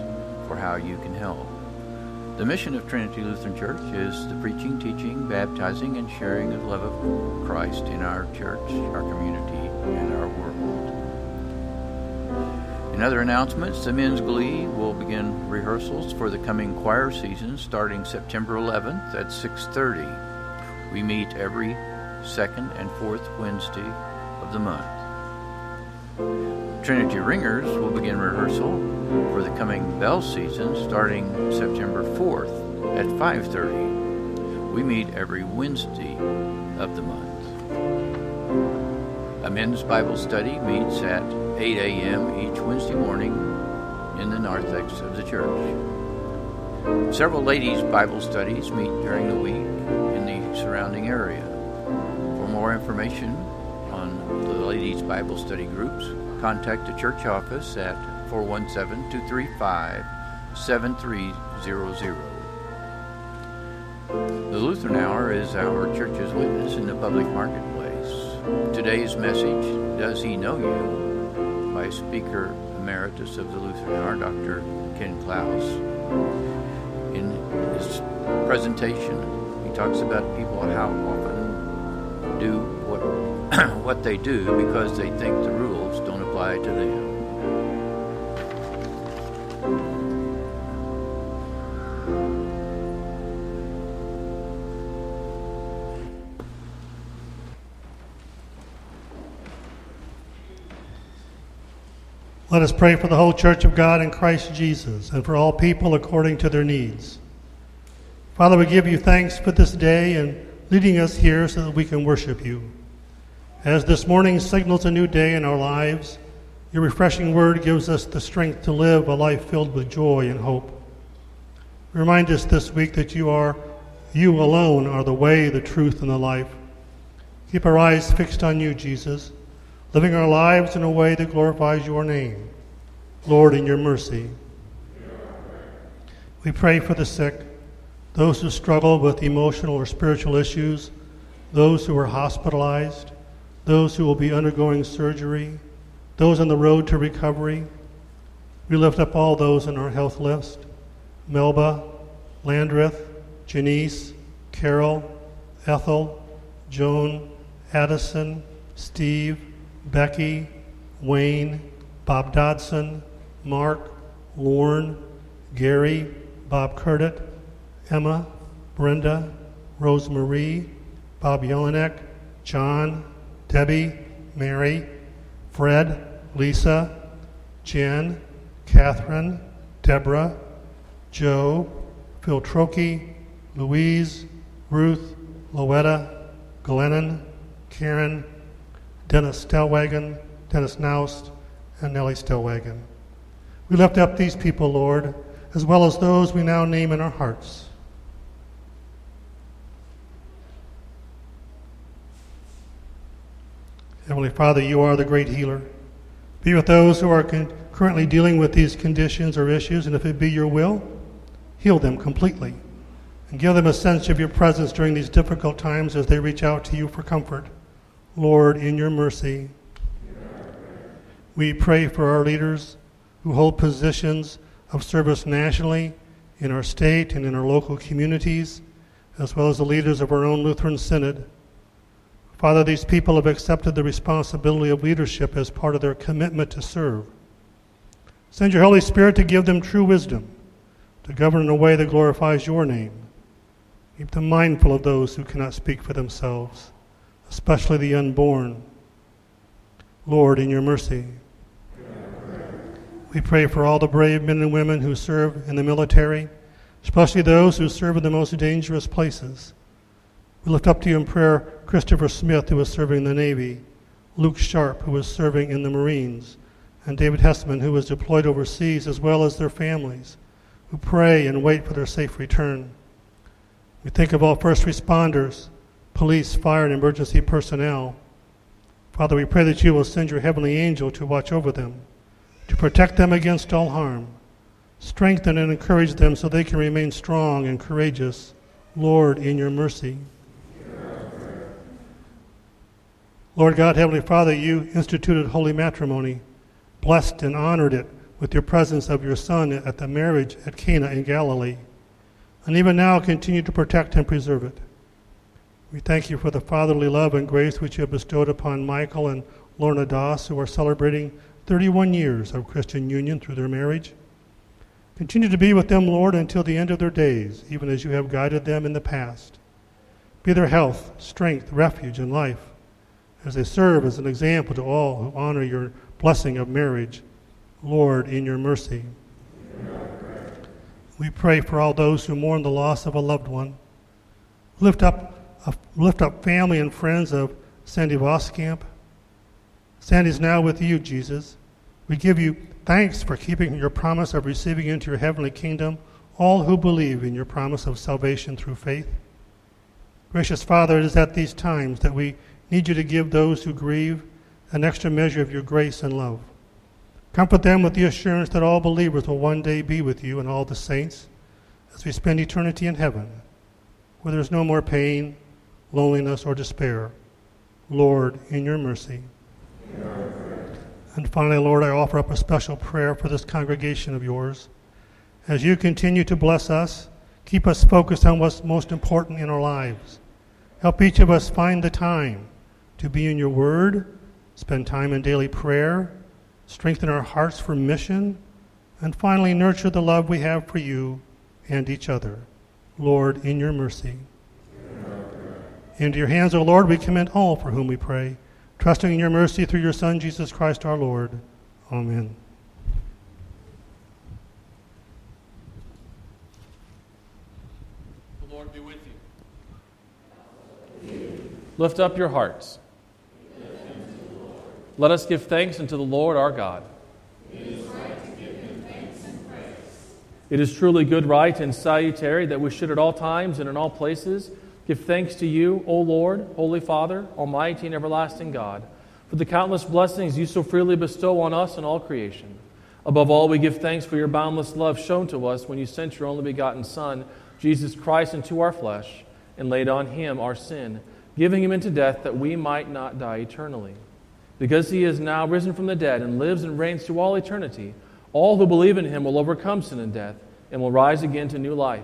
for how you can help. The mission of Trinity Lutheran Church is the preaching, teaching, baptizing, and sharing of the love of Christ in our church, our community, and our world. In other announcements, the men's glee will begin rehearsals for the coming choir season starting September 11th at 6:30. We meet every second and fourth Wednesday of the month. Trinity Ringers will begin rehearsal for the coming bell season starting September 4th at 5:30. We meet every Wednesday of the month. A men's Bible study meets at 8 a.m. each Wednesday morning in the narthex of the church. Several ladies' Bible studies meet during the week in the surrounding area. For more information on the ladies' Bible study groups, contact the church office at 417-235-7300. The Lutheran Hour is our church's witness in the public marketplace. Today's message, Does He Know You?, by speaker Emeritus of the Lutheran Hour, Dr. Ken Klaus. In his presentation, he talks about people how often do what they do because they think the rules don't apply to them. Let us pray for the whole Church of God in Christ Jesus and for all people according to their needs. Father, we give you thanks for this day and leading us here so that we can worship you. As this morning signals a new day in our lives, your refreshing word gives us the strength to live a life filled with joy and hope. Remind us this week that you alone are the way, the truth, and the life. Keep our eyes fixed on you, Jesus, living our lives in a way that glorifies your name. Lord, in your mercy. We pray for the sick, those who struggle with emotional or spiritual issues, those who are hospitalized, those who will be undergoing surgery, those on the road to recovery. We lift up all those on our health list: Melba, Landreth, Janice, Carol, Ethel, Joan, Addison, Steve, Becky, Wayne, Bob Dodson, Mark, Lorne, Gary, Bob Curtit, Emma, Brenda, Rosemarie, Bob Yelenek, John, Debbie, Mary, Fred, Lisa, Jen, Catherine, Deborah, Joe, Phil Troche, Louise, Ruth, Loetta, Glennon, Karen, Dennis Stellwagen, Dennis Naust, and Nellie Stellwagen. We lift up these people, Lord, as well as those we now name in our hearts. Heavenly Father, you are the great healer. Be with those who are currently dealing with these conditions or issues, and if it be your will, heal them completely. And give them a sense of your presence during these difficult times as they reach out to you for comfort. Lord, in your mercy, we pray for our leaders who hold positions of service nationally, in our state, and in our local communities, as well as the leaders of our own Lutheran Synod. Father, these people have accepted the responsibility of leadership as part of their commitment to serve. Send your Holy Spirit to give them true wisdom, to govern in a way that glorifies your name. Keep them mindful of those who cannot speak for themselves, especially the unborn. Lord, in your mercy, we pray for all the brave men and women who serve in the military, especially those who serve in the most dangerous places. We lift up to you in prayer Christopher Smith, who is serving in the Navy, Luke Sharp, who is serving in the Marines, and David Hessman, who is deployed overseas, as well as their families, who pray and wait for their safe return. We think of all first responders, police, fire, and emergency personnel. Father, we pray that you will send your heavenly angel to watch over them, to protect them against all harm. Strengthen and encourage them so they can remain strong and courageous. Lord, in your mercy. Lord God, Heavenly Father, you instituted holy matrimony, blessed and honored it with your presence of your Son at the marriage at Cana in Galilee, and even now continue to protect and preserve it. We thank you for the fatherly love and grace which you have bestowed upon Michael and Lorna Doss, who are celebrating 31 years of Christian union through their marriage. Continue to be with them, Lord, until the end of their days, even as you have guided them in the past. Be their health, strength, refuge, and life, as they serve as an example to all who honor your blessing of marriage. Lord, in your mercy. We pray for all those who mourn the loss of a loved one. Lift up family and friends of Sandy Voskamp. Sandy's now with you, Jesus. We give you thanks for keeping your promise of receiving into your heavenly kingdom all who believe in your promise of salvation through faith. Gracious Father, it is at these times that we need you to give those who grieve an extra measure of your grace and love. Comfort them with the assurance that all believers will one day be with you and all the saints as we spend eternity in heaven, where there is no more pain, loneliness, or despair. Lord, in your mercy. And finally, Lord, I offer up a special prayer for this congregation of yours. As you continue to bless us, keep us focused on what's most important in our lives. Help each of us find the time to be in your word, spend time in daily prayer, strengthen our hearts for mission, and finally nurture the love we have for you and each other. Lord, in your mercy. Into your hands, O Lord, we commend all for whom we pray, trusting in your mercy through your Son, Jesus Christ, our Lord. Amen. The Lord be with you. Lift up your hearts. Let us give thanks unto the Lord our God. It is right to give him thanks and praise. It is truly good, right, and salutary that we should at all times and in all places give thanks to you, O Lord, Holy Father, Almighty and everlasting God, for the countless blessings you so freely bestow on us and all creation. Above all, we give thanks for your boundless love shown to us when you sent your only begotten Son, Jesus Christ, into our flesh, and laid on him our sin, giving him into death that we might not die eternally. Because he is now risen from the dead and lives and reigns to all eternity, all who believe in him will overcome sin and death and will rise again to new life.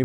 We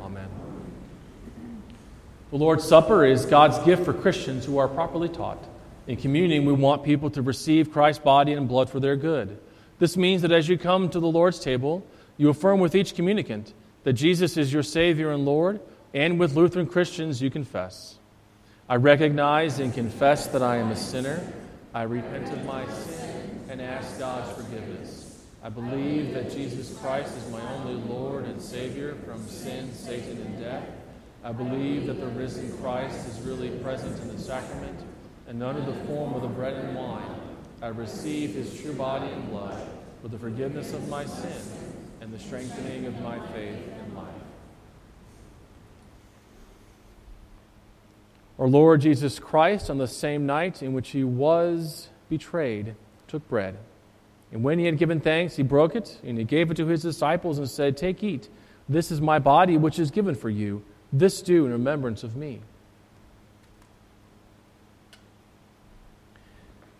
Amen. The Lord's Supper is God's gift for Christians who are properly taught. In communion, we want people to receive Christ's body and blood for their good. This means that as you come to the Lord's table, you affirm with each communicant that Jesus is your Savior and Lord, and with Lutheran Christians you confess. I recognize and confess that I am a sinner. I repent of my sin and ask God's forgiveness. I believe that Jesus Christ is my only Lord and Savior from sin, Satan, and death. I believe that the risen Christ is really present in the sacrament and under the form of the bread and wine. I receive his true body and blood for the forgiveness of my sin and the strengthening of my faith and life. Our Lord Jesus Christ, on the same night in which he was betrayed, took bread. And when he had given thanks, he broke it, and he gave it to his disciples and said, "Take, eat. This is my body, which is given for you. This do in remembrance of me."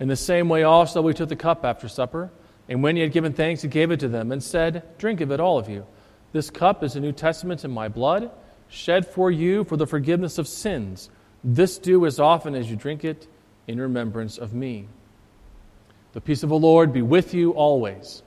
In the same way also we took the cup after supper, and when he had given thanks, he gave it to them and said, "Drink of it, all of you. This cup is the New Testament in my blood, shed for you for the forgiveness of sins. This do as often as you drink it in remembrance of me." The peace of the Lord be with you always.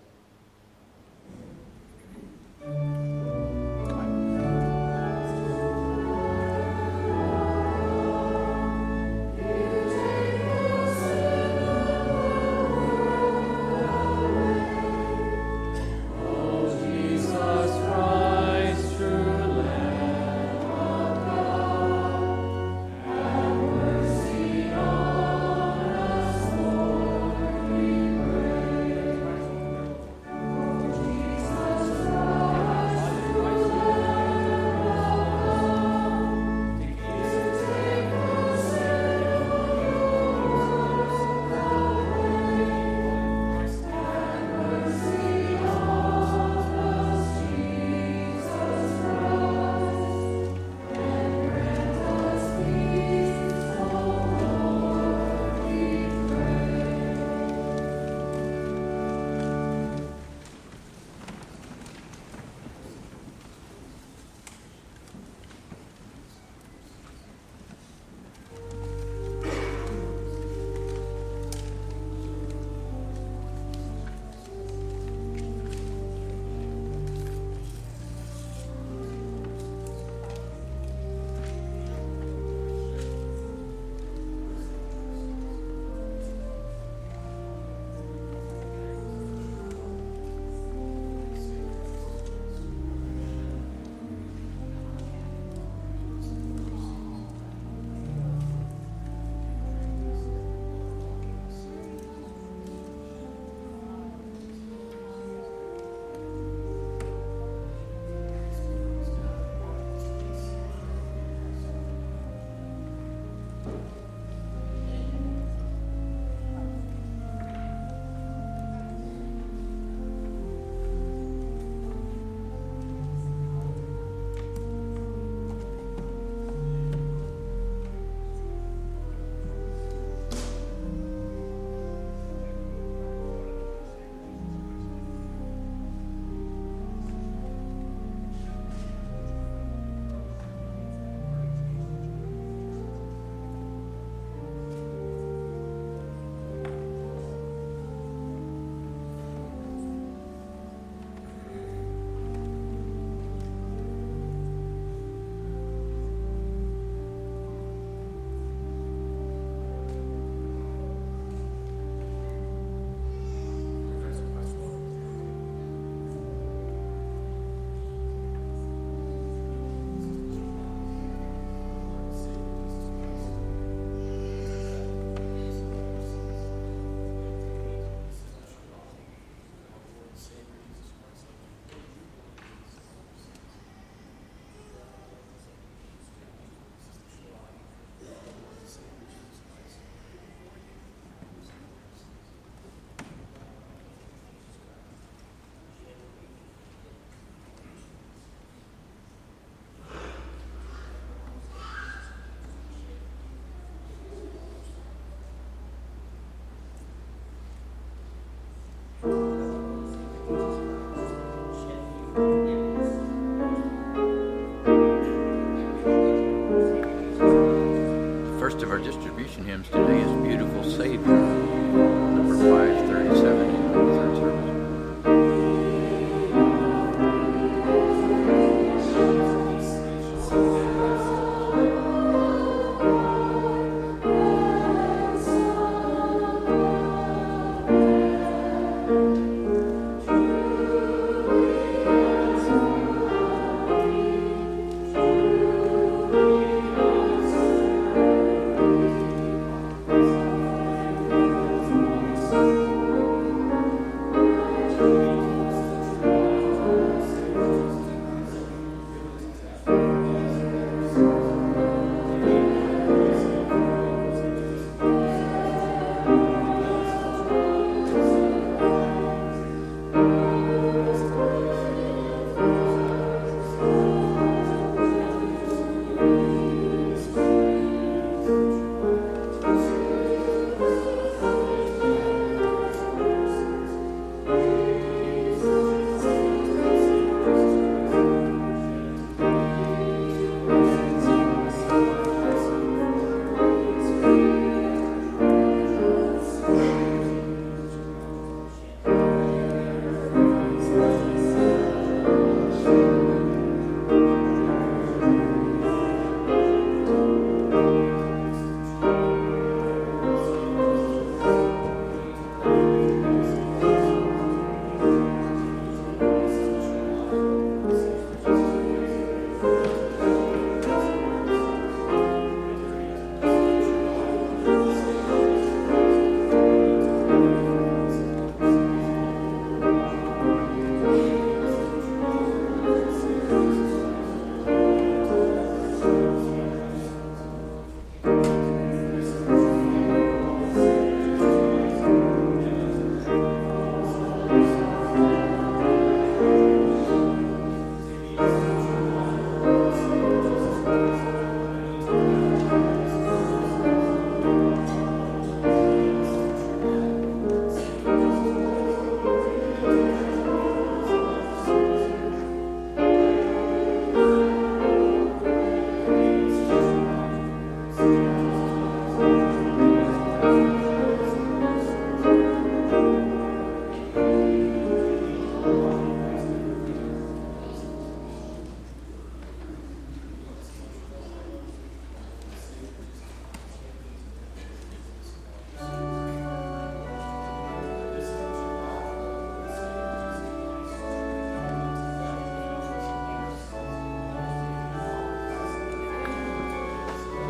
distribution hymns today is Beautiful Savior, number 537 in the third service.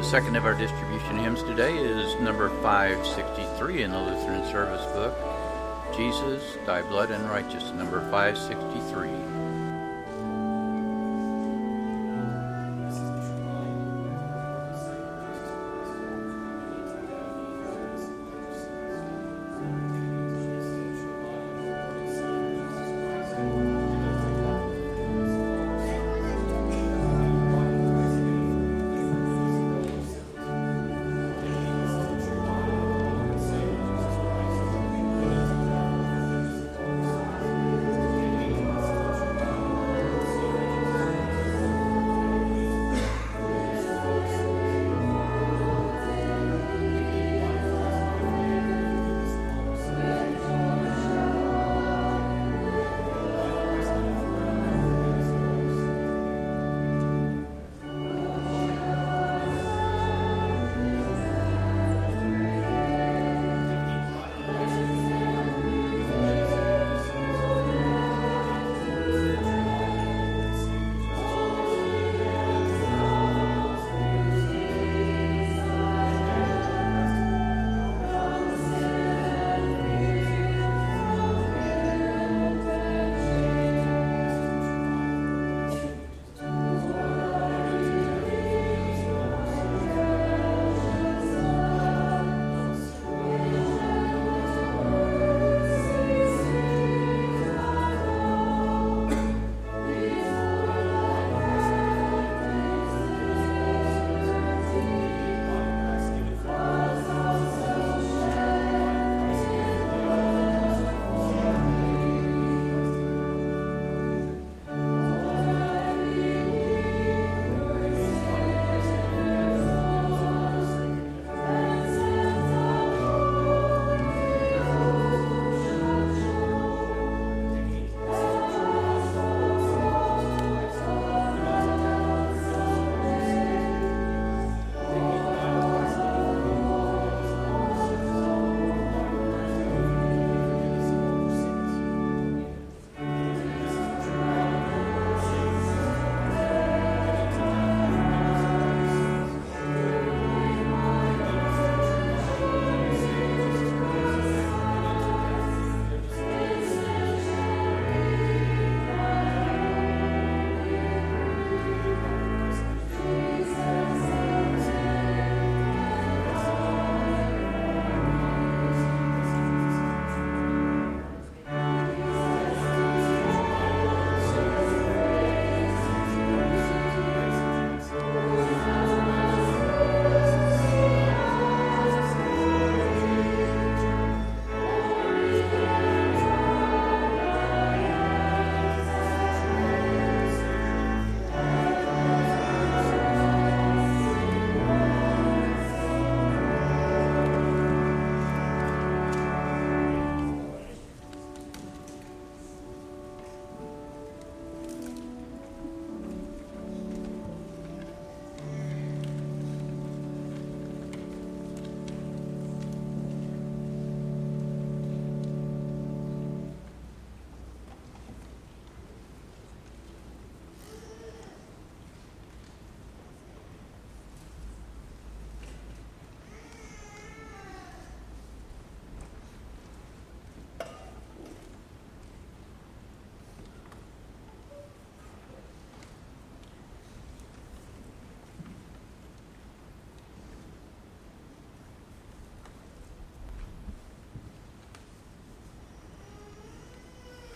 The second of our distribution hymns today is number 563 in the Lutheran Service Book, Jesus, Thy Blood and Righteous, number 563.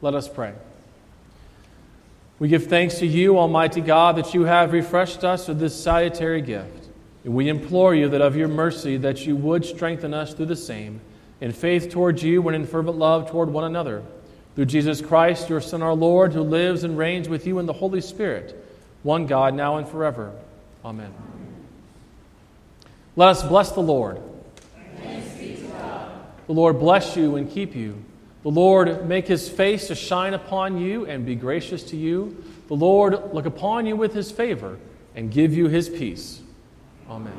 Let us pray. We give thanks to you, Almighty God, that you have refreshed us with this salutary gift. And we implore you that of your mercy that you would strengthen us through the same, in faith toward you and in fervent love toward one another. Through Jesus Christ, your Son, our Lord, who lives and reigns with you in the Holy Spirit, one God, now and forever. Amen. Let us bless the Lord. Thanks be to God. The Lord bless you and keep you. The Lord make his face to shine upon you and be gracious to you. The Lord look upon you with his favor and give you his peace. Amen.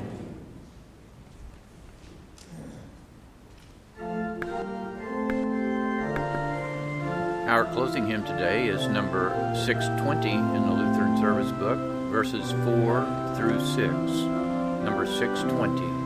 Amen. Our closing hymn today is number 620 in the Lutheran Service Book, verses 4 through 6. Number 620.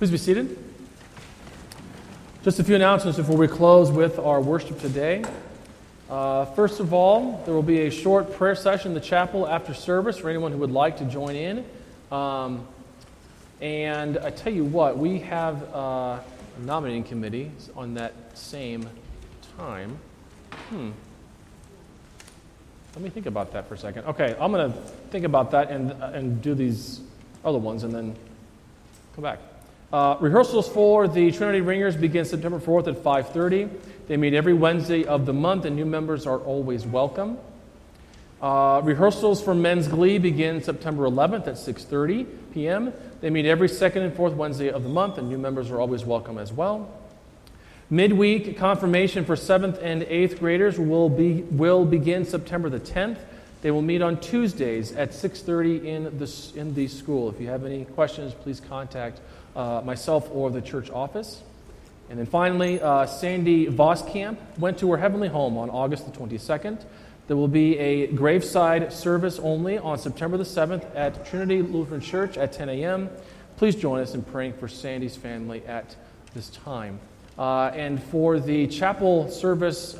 Please be seated. Just a few announcements before we close with our worship today. First of all, there will be a short prayer session in the chapel after service for anyone who would like to join in. And I tell you what, we have a nominating committee on that same time. Let me think about that for a second. Okay, I'm going to think about that and do these other ones and then come back. Rehearsals for the Trinity Ringers begin September 4th at 5:30. They meet every Wednesday of the month, and new members are always welcome. Rehearsals for Men's Glee begin September 11th at 6:30 p.m. They meet every second and fourth Wednesday of the month, and new members are always welcome as well. Midweek confirmation for 7th and 8th graders will begin September the 10th. They will meet on Tuesdays at 6:30 in the school. If you have any questions, please contact myself or the church office. And then finally, Sandy Voskamp went to her heavenly home on August the 22nd. There will be a graveside service only on September the 7th at Trinity Lutheran Church at 10 a.m. Please join us in praying for Sandy's family at this time. And for the chapel service,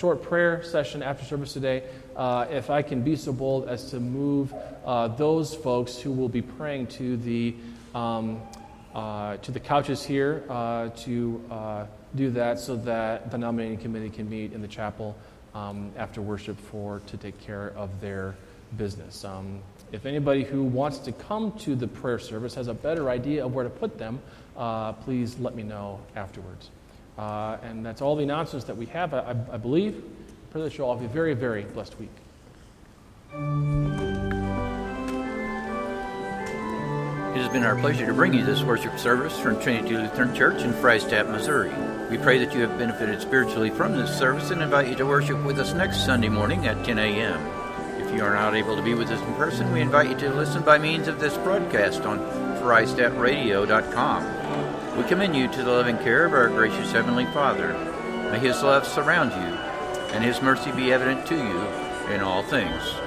short prayer session after service today, if I can be so bold as to move those folks who will be praying to the couches here to do that so that the nominating committee can meet in the chapel after worship to take care of their business. If anybody who wants to come to the prayer service has a better idea of where to put them, please let me know afterwards. And that's all the announcements that we have, I believe. I pray that you all have a very, very blessed week. It has been our pleasure to bring you this worship service from Trinity Lutheran Church in Freistadt, Missouri. We pray that you have benefited spiritually from this service and invite you to worship with us next Sunday morning at 10 a.m. If you are not able to be with us in person, we invite you to listen by means of this broadcast on FreistattRadio.com. We commend you to the loving care of our gracious Heavenly Father. May His love surround you, and His mercy be evident to you in all things.